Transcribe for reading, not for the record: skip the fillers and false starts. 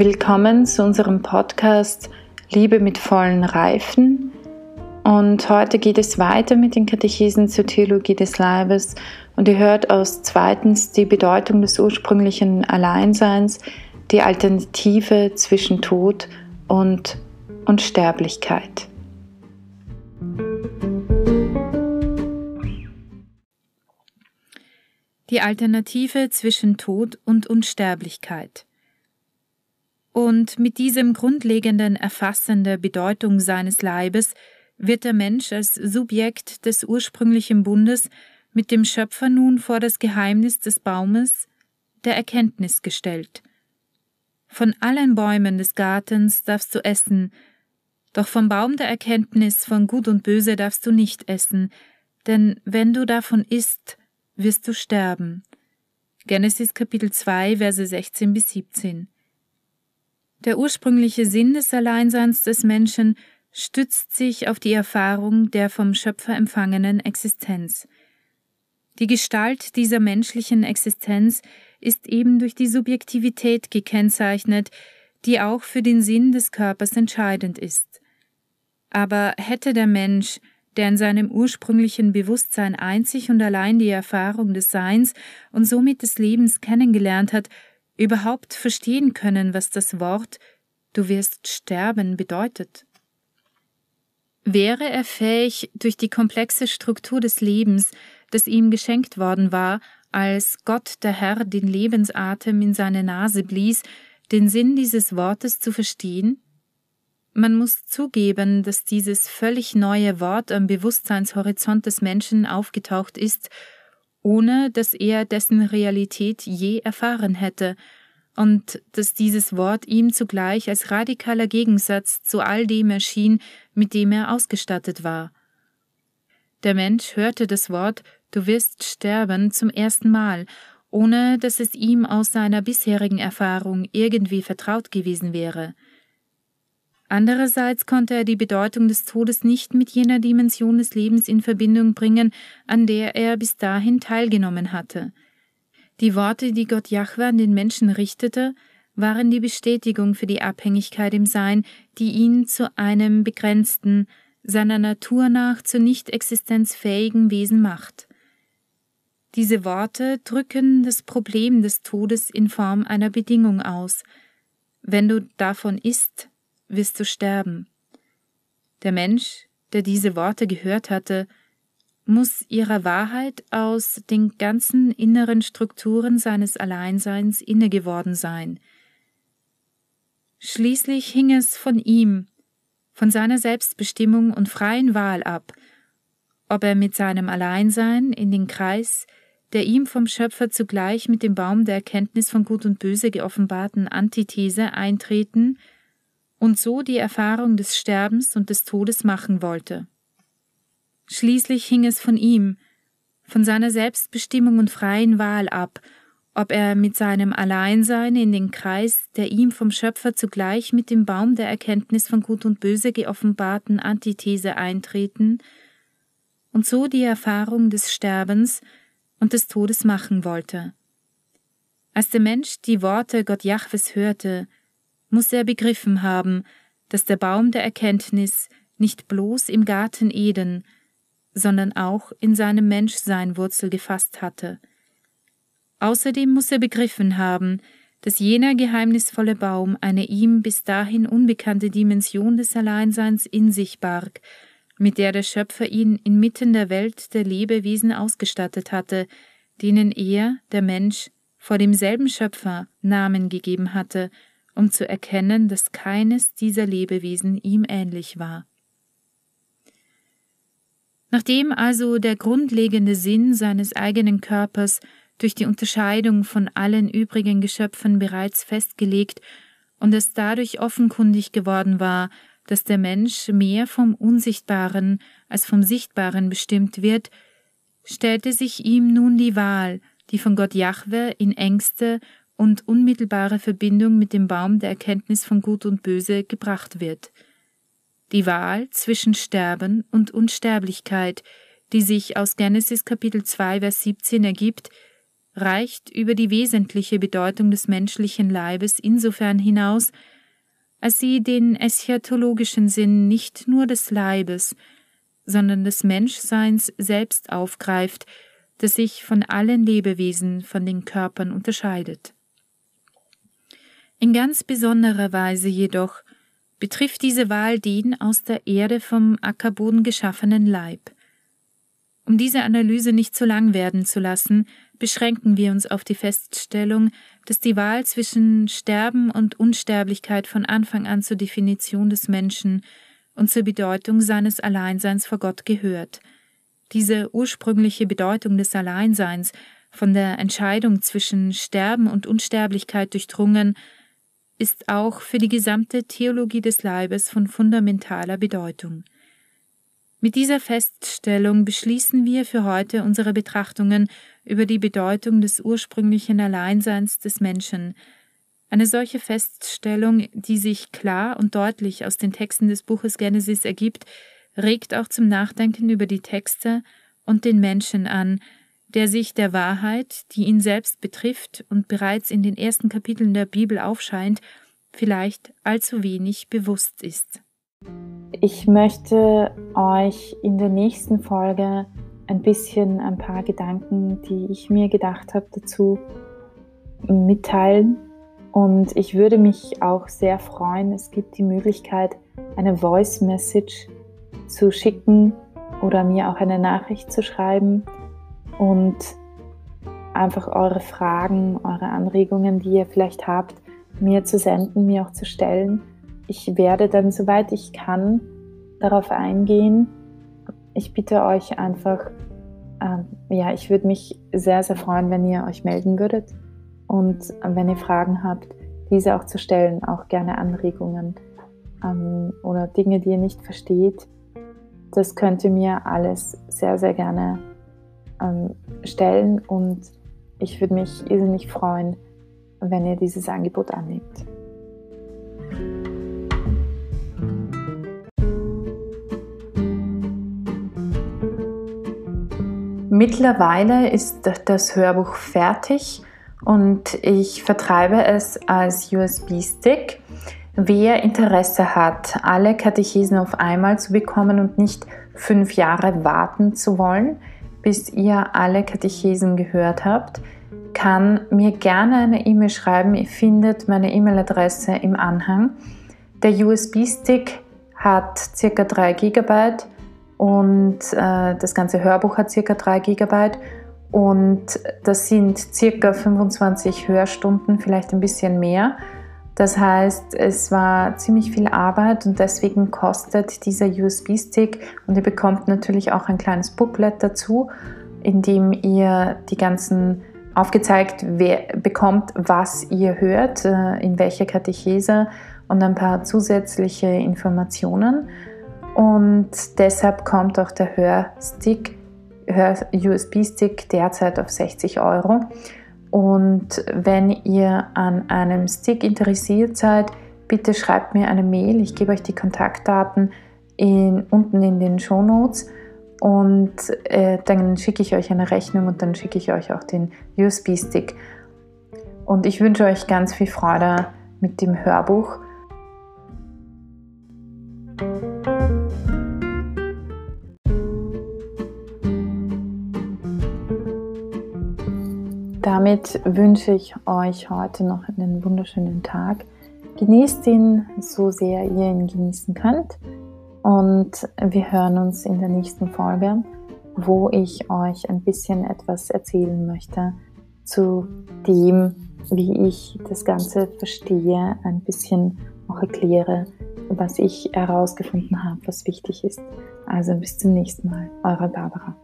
Willkommen zu unserem Podcast Liebe mit vollen Reifen, und heute geht es weiter mit den Katechesen zur Theologie des Leibes, und ihr hört aus zweitens die Bedeutung des ursprünglichen Alleinseins, die Alternative zwischen Tod und Unsterblichkeit. Die Alternative zwischen Tod und Unsterblichkeit. Und mit diesem grundlegenden Erfassen der Bedeutung seines Leibes wird der Mensch als Subjekt des ursprünglichen Bundes mit dem Schöpfer nun vor das Geheimnis des Baumes der Erkenntnis gestellt. Von allen Bäumen des Gartens darfst du essen, doch vom Baum der Erkenntnis von Gut und Böse darfst du nicht essen, denn wenn du davon isst, wirst du sterben. Genesis Kapitel 2, Verse 16 bis 17. Der ursprüngliche Sinn des Alleinseins des Menschen stützt sich auf die Erfahrung der vom Schöpfer empfangenen Existenz. Die Gestalt dieser menschlichen Existenz ist eben durch die Subjektivität gekennzeichnet, die auch für den Sinn des Körpers entscheidend ist. Aber hätte der Mensch, der in seinem ursprünglichen Bewusstsein einzig und allein die Erfahrung des Seins und somit des Lebens kennengelernt hat, überhaupt verstehen können, was das Wort »Du wirst sterben« bedeutet? Wäre er fähig, durch die komplexe Struktur des Lebens, das ihm geschenkt worden war, als Gott der Herr den Lebensatem in seine Nase blies, den Sinn dieses Wortes zu verstehen? Man muss zugeben, dass dieses völlig neue Wort am Bewusstseinshorizont des Menschen aufgetaucht ist, ohne dass er dessen Realität je erfahren hätte, und dass dieses Wort ihm zugleich als radikaler Gegensatz zu all dem erschien, mit dem er ausgestattet war. Der Mensch hörte das Wort »Du wirst sterben« zum ersten Mal, ohne dass es ihm aus seiner bisherigen Erfahrung irgendwie vertraut gewesen wäre. Andererseits konnte er die Bedeutung des Todes nicht mit jener Dimension des Lebens in Verbindung bringen, an der er bis dahin teilgenommen hatte. Die Worte, die Gott Jahwe an den Menschen richtete, waren die Bestätigung für die Abhängigkeit im Sein, die ihn zu einem begrenzten, seiner Natur nach zu nicht existenzfähigen Wesen macht. Diese Worte drücken das Problem des Todes in Form einer Bedingung aus. Wenn du davon isst, wirst du sterben. Der Mensch, der diese Worte gehört hatte, muss ihrer Wahrheit aus den ganzen inneren Strukturen seines Alleinseins innegeworden sein. Schließlich hing es von ihm, von seiner Selbstbestimmung und freien Wahl ab, ob er mit seinem Alleinsein in den Kreis der ihm vom Schöpfer zugleich mit dem Baum der Erkenntnis von Gut und Böse geoffenbarten Antithese eintreten und so die Erfahrung des Sterbens und des Todes machen wollte. Schließlich hing es von ihm, von seiner Selbstbestimmung und freien Wahl ab, ob er mit seinem Alleinsein in den Kreis der ihm vom Schöpfer zugleich mit dem Baum der Erkenntnis von Gut und Böse geoffenbarten Antithese eintreten und so die Erfahrung des Sterbens und des Todes machen wollte. Als der Mensch die Worte Gott Jahwes hörte, muss er begriffen haben, dass der Baum der Erkenntnis nicht bloß im Garten Eden, sondern auch in seinem Menschsein Wurzel gefasst hatte. Außerdem muss er begriffen haben, dass jener geheimnisvolle Baum eine ihm bis dahin unbekannte Dimension des Alleinseins in sich barg, mit der der Schöpfer ihn inmitten der Welt der Lebewesen ausgestattet hatte, denen er, der Mensch, vor demselben Schöpfer Namen gegeben hatte, um zu erkennen, dass keines dieser Lebewesen ihm ähnlich war. Nachdem also der grundlegende Sinn seines eigenen Körpers durch die Unterscheidung von allen übrigen Geschöpfen bereits festgelegt und es dadurch offenkundig geworden war, dass der Mensch mehr vom Unsichtbaren als vom Sichtbaren bestimmt wird, stellte sich ihm nun die Wahl, die von Gott Jahwe in engste und unmittelbare Verbindung mit dem Baum der Erkenntnis von Gut und Böse gebracht wird. Die Wahl zwischen Sterben und Unsterblichkeit, die sich aus Genesis Kapitel 2, Vers 17 ergibt, reicht über die wesentliche Bedeutung des menschlichen Leibes insofern hinaus, als sie den eschatologischen Sinn nicht nur des Leibes, sondern des Menschseins selbst aufgreift, das sich von allen Lebewesen von den Körpern unterscheidet. In ganz besonderer Weise jedoch betrifft diese Wahl den aus der Erde vom Ackerboden geschaffenen Leib. Um diese Analyse nicht zu lang werden zu lassen, beschränken wir uns auf die Feststellung, dass die Wahl zwischen Sterben und Unsterblichkeit von Anfang an zur Definition des Menschen und zur Bedeutung seines Alleinseins vor Gott gehört. Diese ursprüngliche Bedeutung des Alleinseins, von der Entscheidung zwischen Sterben und Unsterblichkeit durchdrungen, ist auch für die gesamte Theologie des Leibes von fundamentaler Bedeutung. Mit dieser Feststellung beschließen wir für heute unsere Betrachtungen über die Bedeutung des ursprünglichen Alleinseins des Menschen. Eine solche Feststellung, die sich klar und deutlich aus den Texten des Buches Genesis ergibt, regt auch zum Nachdenken über die Texte und den Menschen an, der sich der Wahrheit, die ihn selbst betrifft und bereits in den ersten Kapiteln der Bibel aufscheint, vielleicht allzu wenig bewusst ist. Ich möchte euch in der nächsten Folge ein paar Gedanken, die ich mir gedacht habe, dazu mitteilen. Und ich würde mich auch sehr freuen, es gibt die Möglichkeit, eine Voice Message zu schicken oder mir auch eine Nachricht zu schreiben und einfach eure Fragen, eure Anregungen, die ihr vielleicht habt, mir zu senden, mir auch zu stellen. Ich werde dann, soweit ich kann, darauf eingehen. Ich bitte euch einfach, ich würde mich sehr, sehr freuen, wenn ihr euch melden würdet und wenn ihr Fragen habt, diese auch zu stellen, auch gerne Anregungen oder Dinge, die ihr nicht versteht. Das könnt ihr mir alles sehr, sehr gerne stellen und ich würde mich irrsinnig freuen, wenn ihr dieses Angebot annimmt. Mittlerweile ist das Hörbuch fertig und ich vertreibe es als USB-Stick. Wer Interesse hat, alle Katechesen auf einmal zu bekommen und nicht 5 Jahre warten zu wollen, bis ihr alle Katechesen gehört habt, kann mir gerne eine E-Mail schreiben. Ihr findet meine E-Mail-Adresse im Anhang. Der USB-Stick hat ca. 3 GB. Und das ganze Hörbuch hat ca. 3 GB und das sind ca. 25 Hörstunden, vielleicht ein bisschen mehr. Das heißt, es war ziemlich viel Arbeit und deswegen kostet dieser USB-Stick und ihr bekommt natürlich auch ein kleines Booklet dazu, in dem ihr die ganzen aufgezeigt bekommt, was ihr hört, in welcher Katechese und ein paar zusätzliche Informationen. Und deshalb kommt auch der USB-Stick derzeit auf 60 €. Und wenn ihr an einem Stick interessiert seid, bitte schreibt mir eine Mail. Ich gebe euch die Kontaktdaten unten in den Shownotes und dann schicke ich euch eine Rechnung und dann schicke ich euch auch den USB-Stick. Und ich wünsche euch ganz viel Freude mit dem Hörbuch. Damit wünsche ich euch heute noch einen wunderschönen Tag. Genießt ihn, so sehr ihr ihn genießen könnt. Und wir hören uns in der nächsten Folge, wo ich euch ein bisschen etwas erzählen möchte zu dem, wie ich das Ganze verstehe, ein bisschen auch erkläre, was ich herausgefunden habe, was wichtig ist. Also bis zum nächsten Mal, eure Barbara.